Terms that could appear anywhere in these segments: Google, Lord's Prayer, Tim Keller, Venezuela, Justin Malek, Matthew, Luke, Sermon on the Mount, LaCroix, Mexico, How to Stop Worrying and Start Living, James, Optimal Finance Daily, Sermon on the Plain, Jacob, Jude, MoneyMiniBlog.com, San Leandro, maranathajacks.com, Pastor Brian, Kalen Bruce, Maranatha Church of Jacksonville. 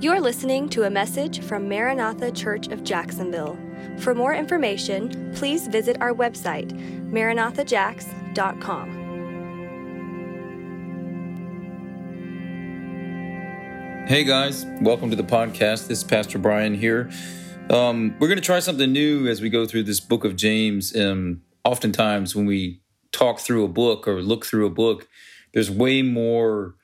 You're listening to a message from Maranatha Church of Jacksonville. For more information, please visit our website, maranathajacks.com. Hey guys, welcome to the podcast. This is Pastor Brian here. We're going to try something new as we go through this book of James. Oftentimes when we talk through a book or look through a book, there's way more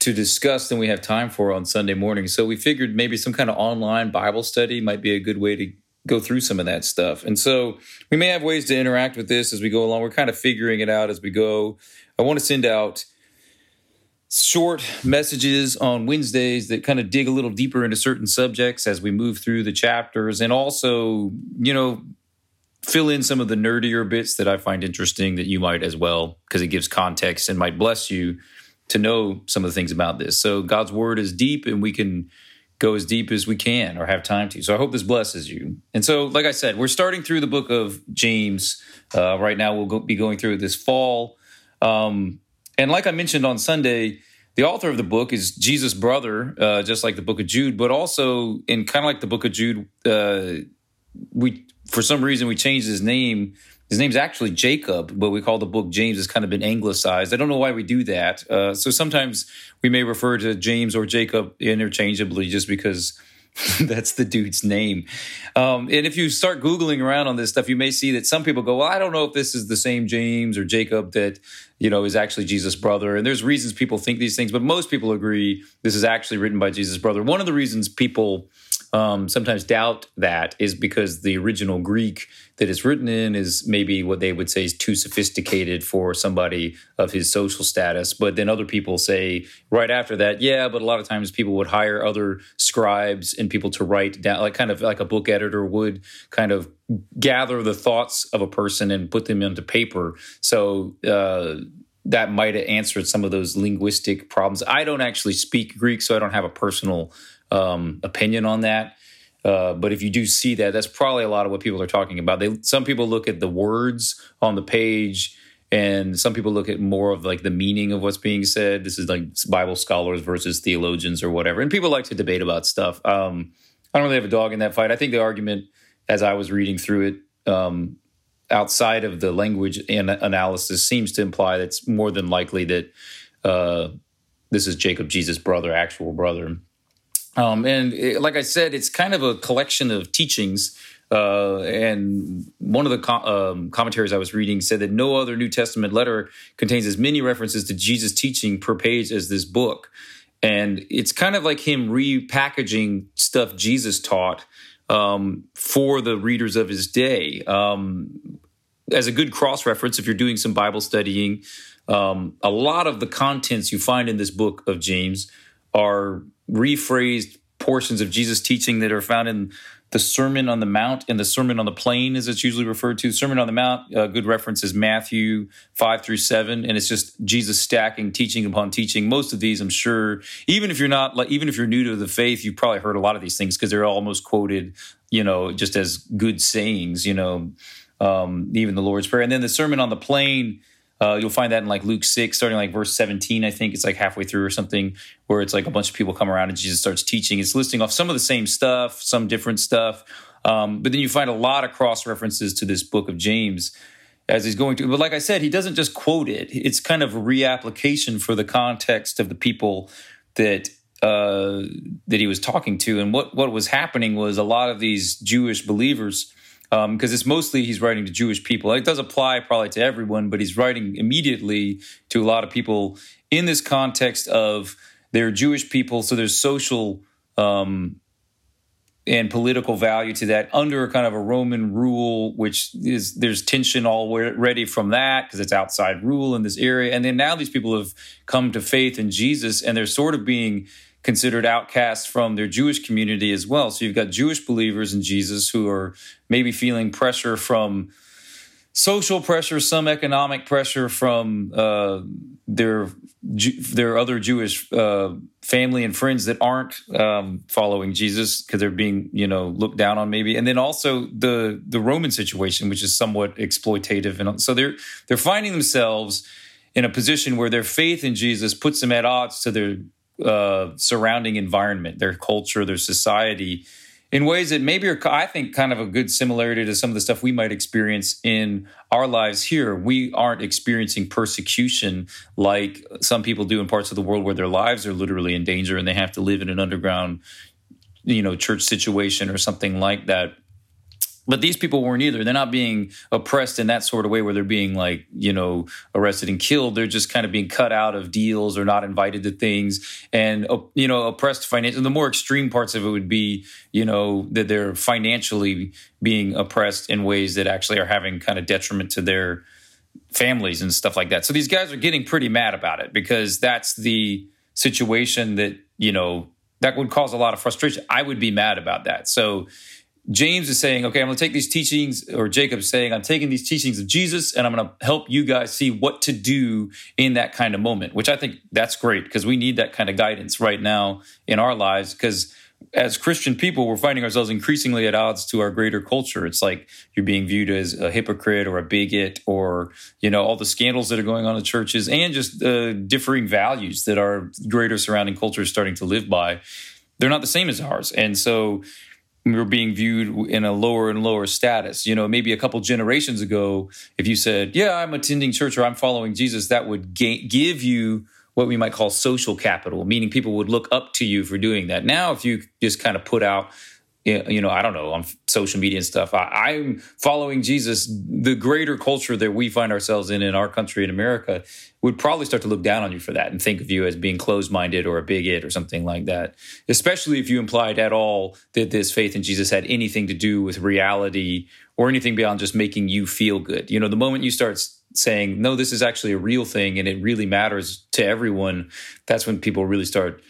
to discuss than we have time for on Sunday morning. So we figured maybe some kind of online Bible study might be a good way to go through some of that stuff. And so we may have ways to interact with this as we go along. We're kind of figuring it out as we go. I want to send out short messages on Wednesdays that kind of dig a little deeper into certain subjects as we move through the chapters, and also, you know, fill in some of the nerdier bits that I find interesting that you might as well, because it gives context and might bless you to know some of the things about this. So God's word is deep, and we can go as deep as we can or have time to. So I hope this blesses you. And so, like I said, we're starting through the book of James. Right now, we'll be going through it this fall. And like I mentioned on Sunday, the author of the book is Jesus' brother, just like the book of Jude, but also in kind of like the book of Jude, for some reason, we changed his name. His name's actually Jacob, but we call the book James. It's kind of been anglicized. I don't know why we do that. So sometimes we may refer to James or Jacob interchangeably just because that's the dude's name. And if you start Googling around on this stuff, you may see that some people go, well, I don't know if this is the same James or Jacob that, you know, is actually Jesus' brother. And there's reasons people think these things, but most people agree this is actually written by Jesus' brother. One of the reasons people sometimes doubt that is because the original Greek that it's written in is maybe what they would say is too sophisticated for somebody of his social status. But then other people say right after that, yeah, but a lot of times people would hire other scribes and people to write down, like kind of like a book editor would kind of gather the thoughts of a person and put them into paper. So, that might have answered some of those linguistic problems. I don't actually speak Greek, so I don't have a personal opinion on that. But if you do see that, that's probably a lot of what people are talking about. Some people look at the words on the page, and some people look at more of like the meaning of what's being said. This is like Bible scholars versus theologians or whatever. And people like to debate about stuff. I don't really have a dog in that fight. I think the argument, as I was reading through it, outside of the language and analysis seems to imply that's more than likely that this is Jacob, Jesus' brother, actual brother. Like I said, it's kind of a collection of teachings. And one of the commentaries I was reading said that no other New Testament letter contains as many references to Jesus' teaching per page as this book. And it's kind of like him repackaging stuff Jesus taught for the readers of his day. As a good cross-reference, if you're doing some Bible studying, a lot of the contents you find in this book of James are rephrased portions of Jesus' teaching that are found in the Sermon on the Mount and the Sermon on the Plain, as it's usually referred to. Sermon on the Mount, a good reference is Matthew 5-7, and it's just Jesus stacking teaching upon teaching. Most of these, I'm sure, even if you're new to the faith, you've probably heard a lot of these things because they're almost quoted, you know, just as good sayings, you know, even the Lord's Prayer. And then the Sermon on the Plain, you'll find that in like Luke 6, starting like verse 17, I think. It's like halfway through or something, where it's like a bunch of people come around and Jesus starts teaching. It's listing off some of the same stuff, some different stuff. But then you find a lot of cross-references to this book of James as he's going to. But like I said, he doesn't just quote it. It's kind of a reapplication for the context of the people that he was talking to. And what was happening was a lot of these Jewish believers, because it's mostly he's writing to Jewish people. It does apply probably to everyone, but he's writing immediately to a lot of people in this context of they're Jewish people, so there's social and political value to that under kind of a Roman rule, which is there's tension already from that because it's outside rule in this area. And then now these people have come to faith in Jesus, and they're sort of being considered outcasts from their Jewish community as well. So you've got Jewish believers in Jesus who are maybe feeling pressure from social pressure, some economic pressure from their other Jewish family and friends that aren't following Jesus because they're being, you know, looked down on maybe. And then also the Roman situation, which is somewhat exploitative. And so they're finding themselves in a position where their faith in Jesus puts them at odds to their surrounding environment, their culture, their society, in ways that maybe are, I think, kind of a good similarity to some of the stuff we might experience in our lives here. We aren't experiencing persecution like some people do in parts of the world where their lives are literally in danger and they have to live in an underground, church situation or something like that. But these people weren't either. They're not being oppressed in that sort of way where they're being arrested and killed. They're just kind of being cut out of deals or not invited to things and, oppressed financially. And the more extreme parts of it would be, that they're financially being oppressed in ways that actually are having kind of detriment to their families and stuff like that. So these guys are getting pretty mad about it because that's the situation that, that would cause a lot of frustration. I would be mad about that. So James is saying, okay, I'm going to take these teachings, or Jacob's saying, I'm taking these teachings of Jesus and I'm going to help you guys see what to do in that kind of moment, which I think that's great because we need that kind of guidance right now in our lives because as Christian people, we're finding ourselves increasingly at odds to our greater culture. It's like you're being viewed as a hypocrite or a bigot or, all the scandals that are going on in churches and just differing values that our greater surrounding culture is starting to live by. They're not the same as ours. And so we were being viewed in a lower and lower status. Maybe a couple generations ago, if you said, yeah, I'm attending church or I'm following Jesus, that would give you what we might call social capital, meaning people would look up to you for doing that. Now, if you just kind of put out, I don't know, on social media and stuff, I'm following Jesus, the greater culture that we find ourselves in our country, in America, would probably start to look down on you for that and think of you as being closed-minded or a bigot or something like that, especially if you implied at all that this faith in Jesus had anything to do with reality or anything beyond just making you feel good. The moment you start saying, no, this is actually a real thing and it really matters to everyone, that's when people really start,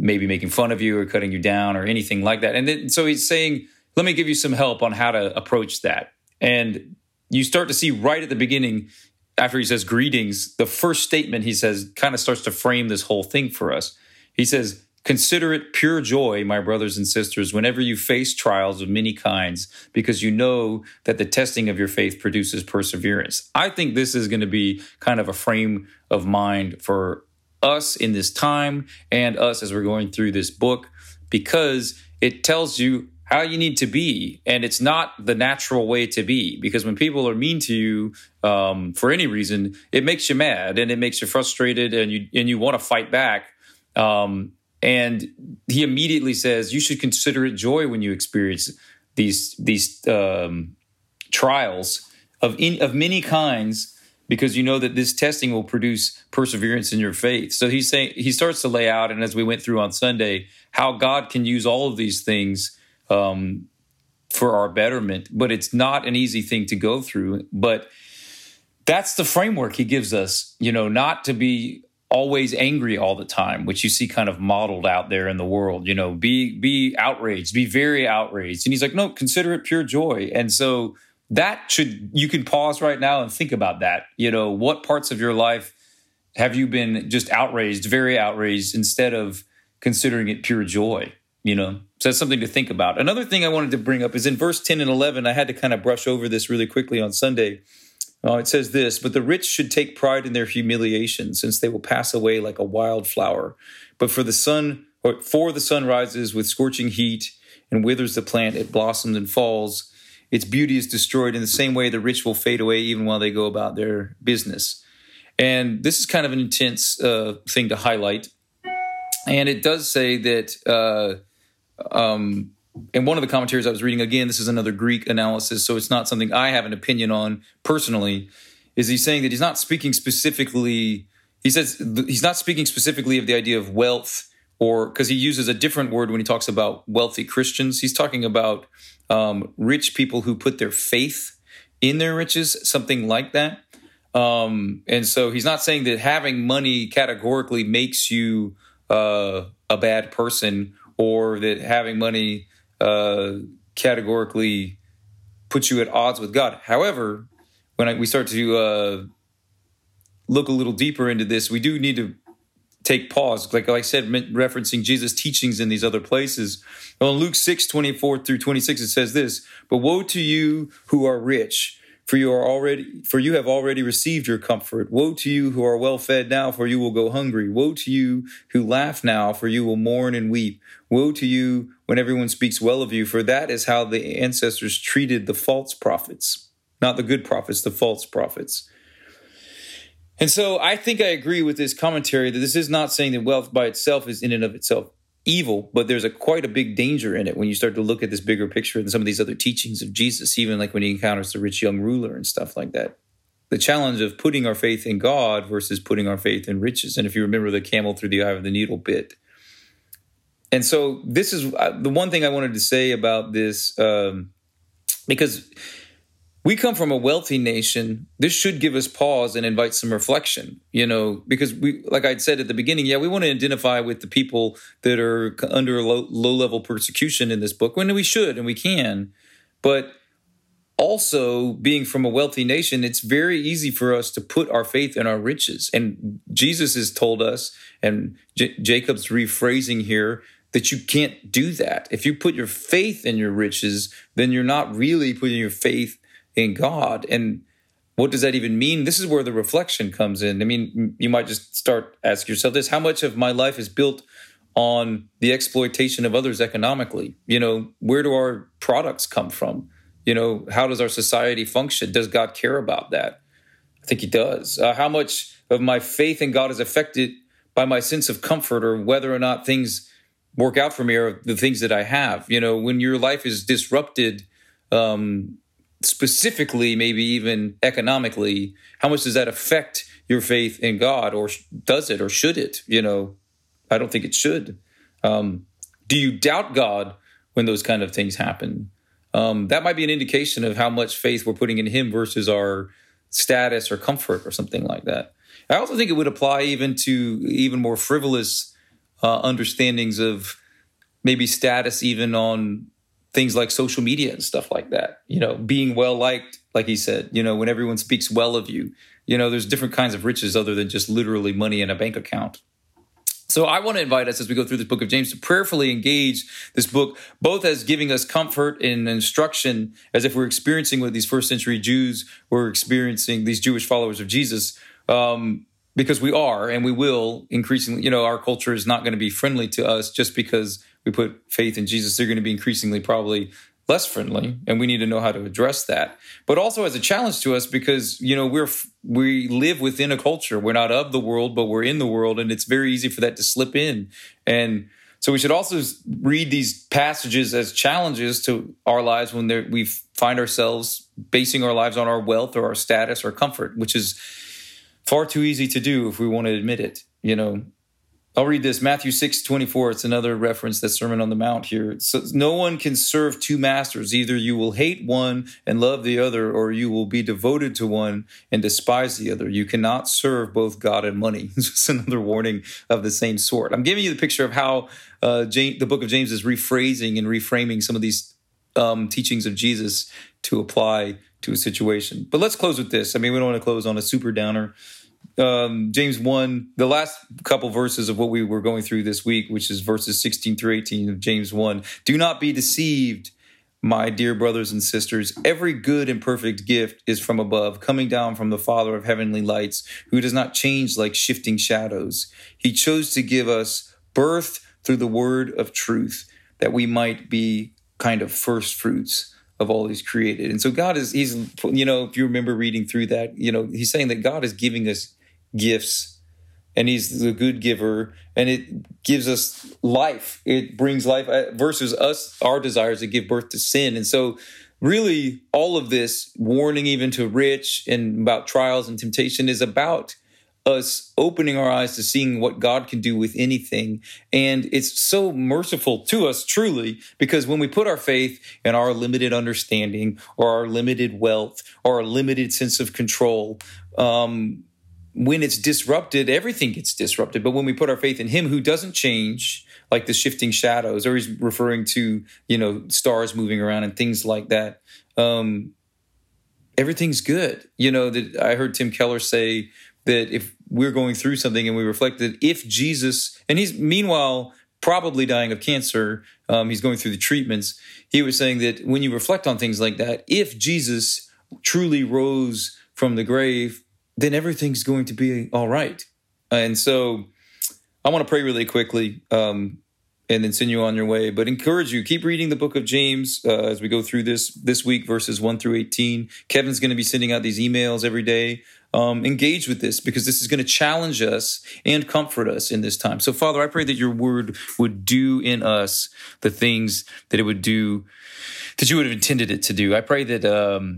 maybe making fun of you or cutting you down or anything like that. And then, so he's saying, let me give you some help on how to approach that. And you start to see right at the beginning, after he says greetings, the first statement he says kind of starts to frame this whole thing for us. He says, consider it pure joy, my brothers and sisters, whenever you face trials of many kinds, because you know that the testing of your faith produces perseverance. I think this is going to be kind of a frame of mind for us in this time and us as we're going through this book, because it tells you how you need to be. And it's not the natural way to be, because when people are mean to you for any reason, it makes you mad and it makes you frustrated and you want to fight back. And he immediately says, you should consider it joy when you experience these trials of many kinds, because you know that this testing will produce perseverance in your faith. So he's saying, he starts to lay out, and as we went through on Sunday, how God can use all of these things for our betterment. But it's not an easy thing to go through. But that's the framework he gives us, not to be always angry all the time, which you see kind of modeled out there in the world, be outraged, be very outraged. And he's like, no, consider it pure joy. And so you can pause right now and think about that. What parts of your life have you been just outraged, very outraged, instead of considering it pure joy? So that's something to think about. Another thing I wanted to bring up is in verse 10 and 11, I had to kind of brush over this really quickly on Sunday. It says this, but the rich should take pride in their humiliation, since they will pass away like a wildflower. But for the sun rises with scorching heat and withers the plant, it blossoms and falls. Its beauty is destroyed. In the same way, the rich will fade away even while they go about their business. And this is kind of an intense thing to highlight. And it does say that, in one of the commentaries I was reading, again, this is another Greek analysis, so it's not something I have an opinion on personally, is he's saying that he's not speaking specifically, he says he's not speaking specifically of the idea of wealth, or because he uses a different word when he talks about wealthy Christians. He's talking about rich people who put their faith in their riches, something like that. And so he's not saying that having money categorically makes you a bad person, or that having money categorically puts you at odds with God. However, when we start to look a little deeper into this, we do need to take pause. Like I said, referencing Jesus' teachings in these other places. Now, in Luke 6:24 through 26, it says this, but woe to you who are rich, For you have already received your comfort. Woe to you who are well fed now, for you will go hungry. Woe to you who laugh now, for you will mourn and weep. Woe to you when everyone speaks well of you, for that is how the ancestors treated the false prophets. Not the good prophets, the false prophets. And so I think I agree with this commentary that this is not saying that wealth by itself is in and of itself evil, but there's quite a big danger in it when you start to look at this bigger picture and some of these other teachings of Jesus, even like when he encounters the rich young ruler and stuff like that. The challenge of putting our faith in God versus putting our faith in riches. And if you remember the camel through the eye of the needle bit. And so this is the one thing I wanted to say about this, because we come from a wealthy nation. This should give us pause and invite some reflection, because like I'd said at the beginning, we want to identify with the people that are under low-level persecution in this book, when we should and we can. But also, being from a wealthy nation, it's very easy for us to put our faith in our riches. And Jesus has told us, and Jacob's rephrasing here, that you can't do that. If you put your faith in your riches, then you're not really putting your faith in God. And what does that even mean? This is where the reflection comes in. I mean, you might just ask yourself this: how much of my life is built on the exploitation of others economically? Where do our products come from? How does our society function? Does God care about that? I think he does. How much of my faith in God is affected by my sense of comfort, or whether or not things work out for me, or the things that I have? When your life is disrupted, specifically, maybe even economically, how much does that affect your faith in God, or does it, or should it? I don't think it should. Do you doubt God when those kind of things happen? That might be an indication of how much faith we're putting in him versus our status or comfort or something like that. I also think it would apply even to even more frivolous understandings of maybe status, even on things like social media and stuff like that, being well-liked, like he said, when everyone speaks well of you. There's different kinds of riches other than just literally money in a bank account. So I want to invite us as we go through this book of James to prayerfully engage this book, both as giving us comfort and instruction, as if we're experiencing what these first century Jews were experiencing, these Jewish followers of Jesus, because we are and we will increasingly. Our culture is not going to be friendly to us just because we put faith in Jesus. They're going to be increasingly probably less friendly, and we need to know how to address that. But also as a challenge to us, because we live within a culture. We're not of the world, but we're in the world, and it's very easy for that to slip in. And so we should also read these passages as challenges to our lives when we find ourselves basing our lives on our wealth or our status or comfort, which is far too easy to do if we want to admit it. I'll read this, Matthew 6:24. It's another reference, that Sermon on the Mount here. So, no one can serve two masters. Either you will hate one and love the other, or you will be devoted to one and despise the other. You cannot serve both God and money. It's just another warning of the same sort. I'm giving you the picture of how the book of James is rephrasing and reframing some of these teachings of Jesus to apply to a situation. But let's close with this. I mean, we don't want to close on a super downer. James 1, the last couple verses of what we were going through this week, which is verses 16 through 18 of James 1. Do not be deceived, my dear brothers and sisters. Every good and perfect gift is from above, coming down from the Father of heavenly lights, who does not change like shifting shadows. He chose to give us birth through the word of truth, that we might be kind of first fruits of all he's created. And so God he's, if you remember reading through that, he's saying that God is giving us gifts, and he's the good giver, and it gives us life. It brings life versus our desires to give birth to sin. And so really all of this warning, even to rich and about trials and temptation, is about us opening our eyes to seeing what God can do with anything. And it's so merciful to us, truly, because when we put our faith in our limited understanding or our limited wealth or our limited sense of control, when it's disrupted, everything gets disrupted. But when we put our faith in him who doesn't change, like the shifting shadows, or he's referring to, stars moving around and things like that, everything's good. I heard Tim Keller say that if we're going through something and we reflect that if Jesus, and he's meanwhile probably dying of cancer, he's going through the treatments, he was saying that when you reflect on things like that, if Jesus truly rose from the grave, then everything's going to be all right. And so I want to pray really quickly and then send you on your way, but encourage you, keep reading the book of James as we go through this week, verses 1 through 18. Kevin's going to be sending out these emails every day. Engage with this, because this is going to challenge us and comfort us in this time. So, Father, I pray that your word would do in us the things that it would do, that you would have intended it to do. I pray that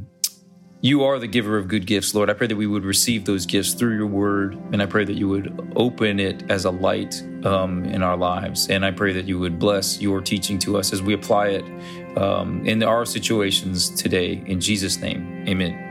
you are the giver of good gifts, Lord. I pray that we would receive those gifts through your word, and I pray that you would open it as a light in our lives. And I pray that you would bless your teaching to us as we apply it in our situations today. In Jesus' name, amen.